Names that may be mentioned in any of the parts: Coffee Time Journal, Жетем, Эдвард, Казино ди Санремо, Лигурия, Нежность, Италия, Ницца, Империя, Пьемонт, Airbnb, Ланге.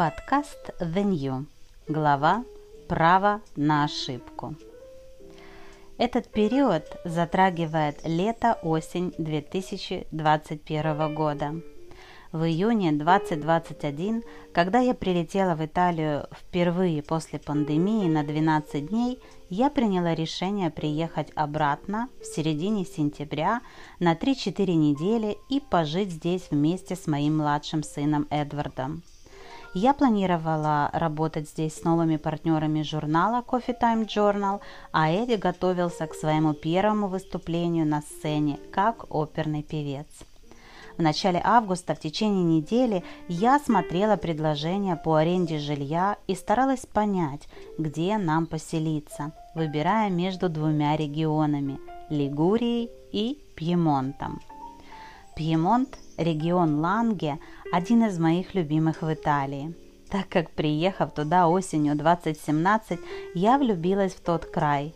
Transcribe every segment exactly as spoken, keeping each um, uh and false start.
Подкаст The New. Глава «Право на ошибку». Этот период затрагивает лето-осень две тысячи двадцать первого года. В июне двадцать двадцать один, когда я прилетела в Италию впервые после пандемии на двенадцать дней, я приняла решение приехать обратно в середине сентября на три-четыре недели и пожить здесь вместе с моим младшим сыном Эдвардом. Я планировала работать здесь с новыми партнерами журнала Coffee Time Journal, а Эдди готовился к своему первому выступлению на сцене как оперный певец. В начале августа в течение недели я смотрела предложения по аренде жилья и старалась понять, где нам поселиться, выбирая между двумя регионами – Лигурией и Пьемонтом. Пьемонт, регион Ланге, один из моих любимых в Италии. Так как, приехав туда осенью двадцать семнадцать, я влюбилась в тот край.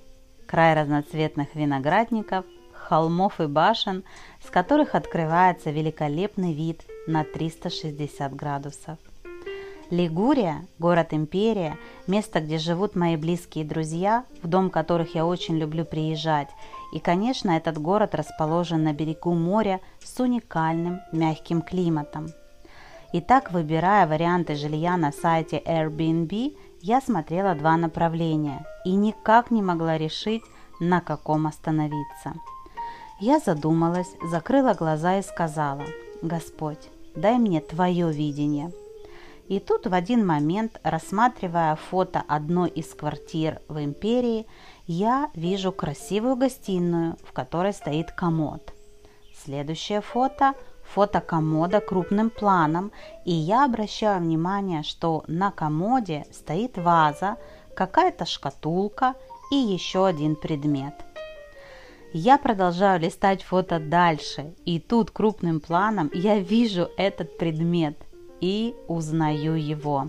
Край разноцветных виноградников, холмов и башен, с которых открывается великолепный вид на триста шестьдесят градусов. Лигурия, город Империя, место, где живут мои близкие друзья, в дом которых я очень люблю приезжать. И, конечно, этот город расположен на берегу моря с уникальным мягким климатом. Итак, выбирая варианты жилья на сайте Airbnb, я смотрела два направления и никак не могла решить, на каком остановиться. Я задумалась, закрыла глаза и сказала: «Господь, дай мне Твое видение». И тут в один момент, рассматривая фото одной из квартир в Империи, я вижу красивую гостиную, в которой стоит комод. Следующее фото – фото комода крупным планом, и я обращаю внимание, что на комоде стоит ваза, какая-то шкатулка и еще один предмет. Я продолжаю листать фото дальше, и тут крупным планом я вижу этот предмет и узнаю его.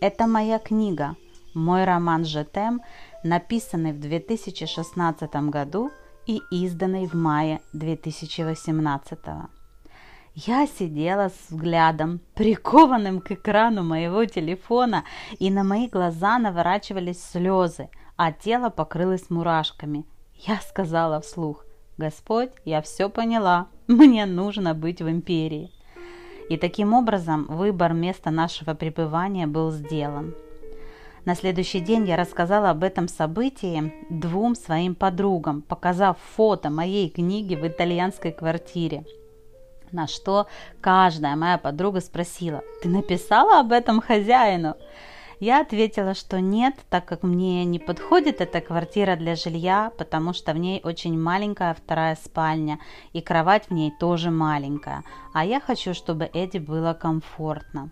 Это моя книга, мой роман «Жетем», написанный в две тысячи шестнадцатом году и изданный в мае две тысячи восемнадцатого. Я сидела с взглядом, прикованным к экрану моего телефона, и на мои глаза наворачивались слезы, а тело покрылось мурашками. Я сказала вслух: «Господь, я все поняла, мне нужно быть в Империи». И таким образом выбор места нашего пребывания был сделан. На следующий день я рассказала об этом событии двум своим подругам, показав фото моей книги в итальянской квартире. На что каждая моя подруга спросила: «Ты написала об этом хозяину?» Я ответила, что нет, так как мне не подходит эта квартира для жилья, потому что в ней очень маленькая вторая спальня, и кровать в ней тоже маленькая, а я хочу, чтобы Эдди было комфортно.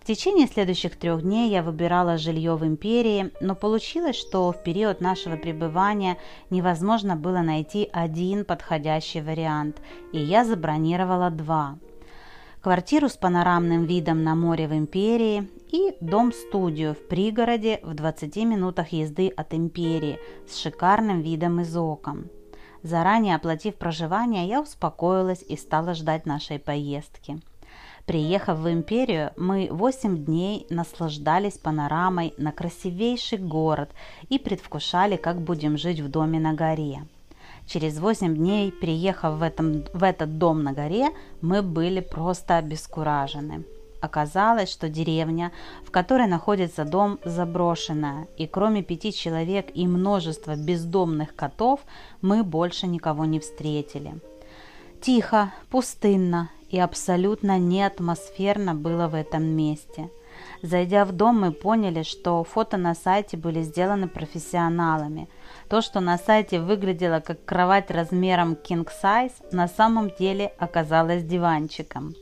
В течение следующих трех дней я выбирала жилье в Империи, но получилось, что в период нашего пребывания невозможно было найти один подходящий вариант, и я забронировала два. Квартиру с панорамным видом на море в Империи и дом-студию в пригороде в двадцати минутах езды от Империи с шикарным видом из окон. Заранее оплатив проживание, я успокоилась и стала ждать нашей поездки. Приехав в Империю, мы восемь дней наслаждались панорамой на красивейший город и предвкушали, как будем жить в доме на горе. Через восемь дней, приехав в, этом, в этот дом на горе, мы были просто обескуражены. Оказалось, что деревня, в которой находится дом, заброшенная, и кроме пяти человек и множества бездомных котов, мы больше никого не встретили. Тихо, пустынно и абсолютно неатмосферно было в этом месте. Зайдя в дом, мы поняли, что фото на сайте были сделаны профессионалами. То, что на сайте выглядело как кровать размером king size, на самом деле оказалось диванчиком.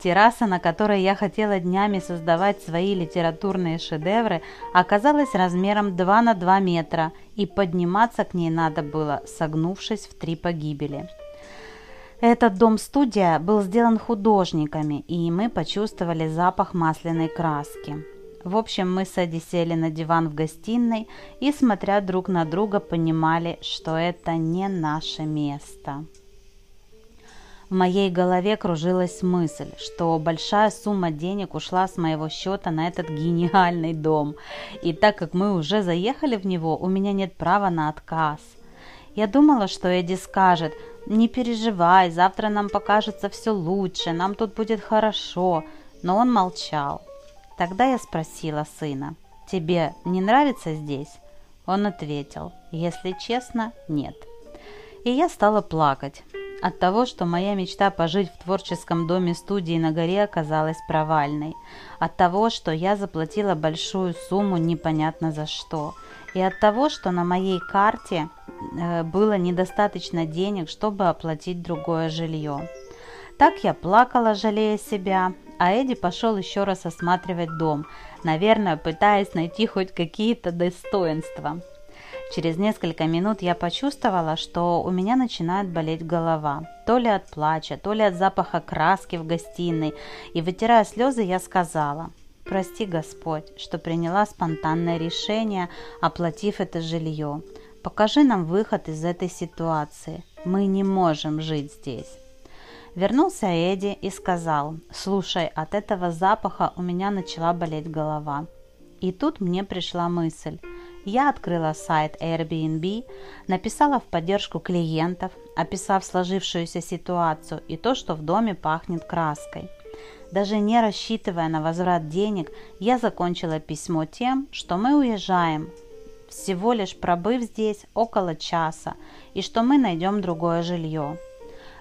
Терраса, на которой я хотела днями создавать свои литературные шедевры, оказалась размером два на два метра, и подниматься к ней надо было, согнувшись в три погибели. Этот дом-студия был сделан художниками, и мы почувствовали запах масляной краски. В общем, мы с Эдди сели на диван в гостиной и, смотря друг на друга, понимали, что это не наше место. В моей голове кружилась мысль, что большая сумма денег ушла с моего счета на этот гениальный дом, и так как мы уже заехали в него, у меня нет права на отказ. Я думала, что Эдди скажет: «Не переживай, завтра нам покажется все лучше, нам тут будет хорошо», но он молчал. Тогда я спросила сына: «Тебе не нравится здесь?» Он ответил: «Если честно, нет». И я стала плакать от того, что моя мечта пожить в творческом доме-студии на горе оказалась провальной, от того, что я заплатила большую сумму непонятно за что, и от того, что на моей карте было недостаточно денег, чтобы оплатить другое жилье. Так я плакала, жалея себя, а Эдди пошел еще раз осматривать дом, наверное, пытаясь найти хоть какие-то достоинства. Через несколько минут я почувствовала, что у меня начинает болеть голова, то ли от плача, то ли от запаха краски в гостиной, и, вытирая слезы, я сказала: «Прости, Господь, что приняла спонтанное решение, оплатив это жилье. Покажи нам выход из этой ситуации, мы не можем жить здесь». Вернулся Эдди и сказал: «Слушай, от этого запаха у меня начала болеть голова». И тут мне пришла мысль. Я открыла сайт Airbnb, написала в поддержку клиентов, описав сложившуюся ситуацию и то, что в доме пахнет краской. Даже не рассчитывая на возврат денег, я закончила письмо тем, что мы уезжаем, всего лишь пробыв здесь около часа, и что мы найдем другое жилье.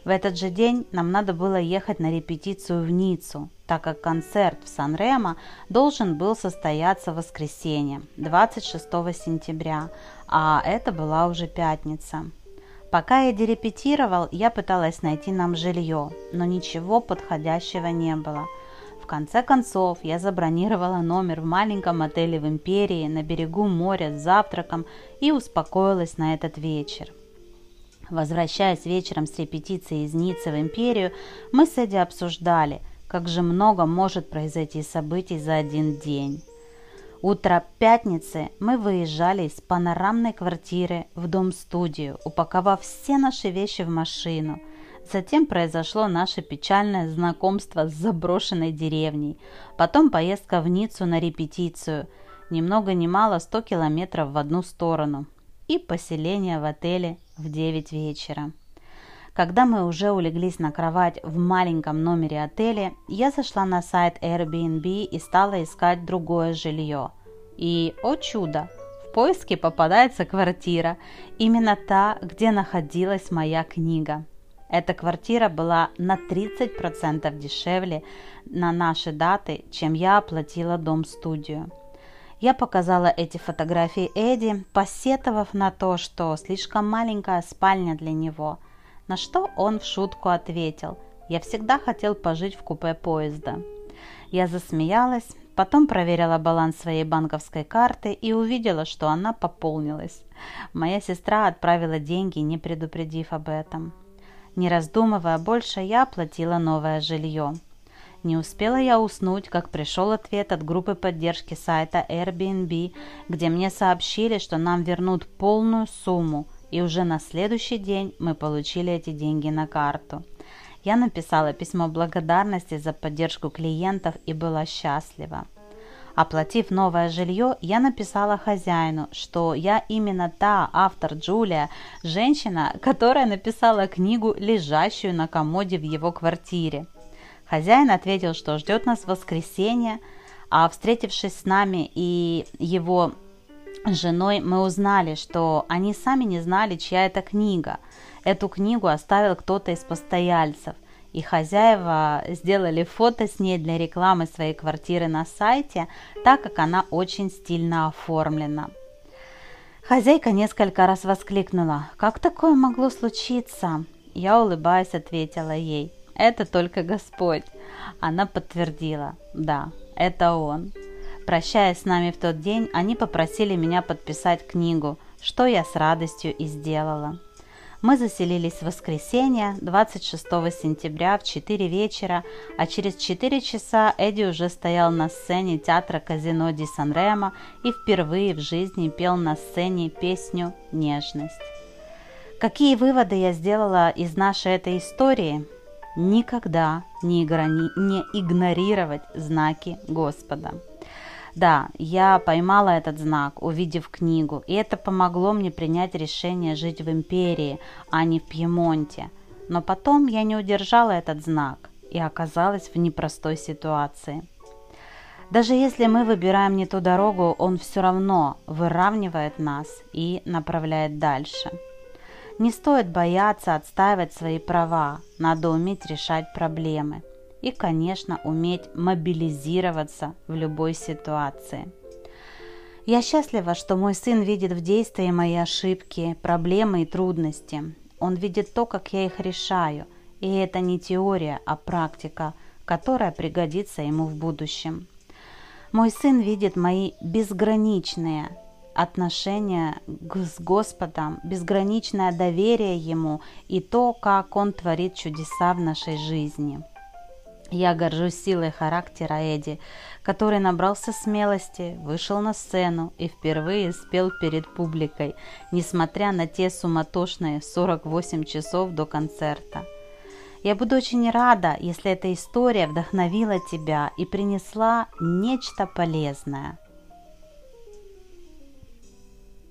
В этот же день нам надо было ехать на репетицию в Ниццу, так как концерт в Санремо должен был состояться в воскресенье, двадцать шестого сентября, а это была уже пятница. Пока я репетировал, я пыталась найти нам жилье, но ничего подходящего не было. В конце концов, я забронировала номер в маленьком отеле в Империи на берегу моря с завтраком и успокоилась на этот вечер. Возвращаясь вечером с репетиции из Ниццы в Империю, мы с Эдди обсуждали, как же много может произойти событий за один день. Утро пятницы мы выезжали из панорамной квартиры в дом-студию, упаковав все наши вещи в машину. Затем произошло наше печальное знакомство с заброшенной деревней, потом поездка в Ниццу на репетицию, ни много ни мало сто километров в одну сторону, и поселение в отеле в девять вечера. Когда мы уже улеглись на кровать в маленьком номере отеля, я зашла на сайт Airbnb и стала искать другое жилье. И, о чудо, в поиске попадается квартира, именно та, где находилась моя книга. Эта квартира была на тридцать процентов дешевле на наши даты, чем я оплатила дом-студию. Я показала эти фотографии Эдди, посетовав на то, что слишком маленькая спальня для него, на что он в шутку ответил: «Я всегда хотел пожить в купе поезда». Я засмеялась, потом проверила баланс своей банковской карты и увидела, что она пополнилась. Моя сестра отправила деньги, не предупредив об этом. Не раздумывая больше, я оплатила новое жилье. Не успела я уснуть, как пришел ответ от группы поддержки сайта Airbnb, где мне сообщили, что нам вернут полную сумму, и уже на следующий день мы получили эти деньги на карту. Я написала письмо благодарности за поддержку клиентов и была счастлива. Оплатив новое жилье, я написала хозяину, что я именно та, автор Джулия, женщина, которая написала книгу, лежащую на комоде в его квартире. Хозяин ответил, что ждет нас в воскресенье, а встретившись с нами и его женой, мы узнали, что они сами не знали, чья это книга. Эту книгу оставил кто-то из постояльцев, и хозяева сделали фото с ней для рекламы своей квартиры на сайте, так как она очень стильно оформлена. Хозяйка несколько раз воскликнула: «Как такое могло случиться?» Я, улыбаясь, ответила ей: «Это только Господь». Она подтвердила: «Да, это Он». Прощаясь с нами в тот день, они попросили меня подписать книгу, что я с радостью и сделала. Мы заселились в воскресенье, двадцать шестого сентября в четыре вечера, а через четыре часа Эдди уже стоял на сцене театра «Казино ди Санремо» и впервые в жизни пел на сцене песню «Нежность». Какие выводы я сделала из нашей этой истории? никогда не игнорировать знаки Господа. Да, я поймала этот знак, увидев книгу, и это помогло мне принять решение жить в Империи, а не в Пьемонте. Но потом я не удержала этот знак и оказалась в непростой ситуации. Даже если мы выбираем не ту дорогу, он все равно выравнивает нас и направляет дальше. Не стоит бояться отстаивать свои права, надо уметь решать проблемы. И, конечно, уметь мобилизироваться в любой ситуации. Я счастлива, что мой сын видит в действии мои ошибки, проблемы и трудности. Он видит то, как я их решаю. И это не теория, а практика, которая пригодится ему в будущем. Мой сын видит мои безграничные отношения с Господом, безграничное доверие Ему и то, как Он творит чудеса в нашей жизни. Я горжусь силой характера Эдди, который набрался смелости, вышел на сцену и впервые спел перед публикой, несмотря на те суматошные сорок восемь часов до концерта. Я буду очень рада, если эта история вдохновила тебя и принесла нечто полезное.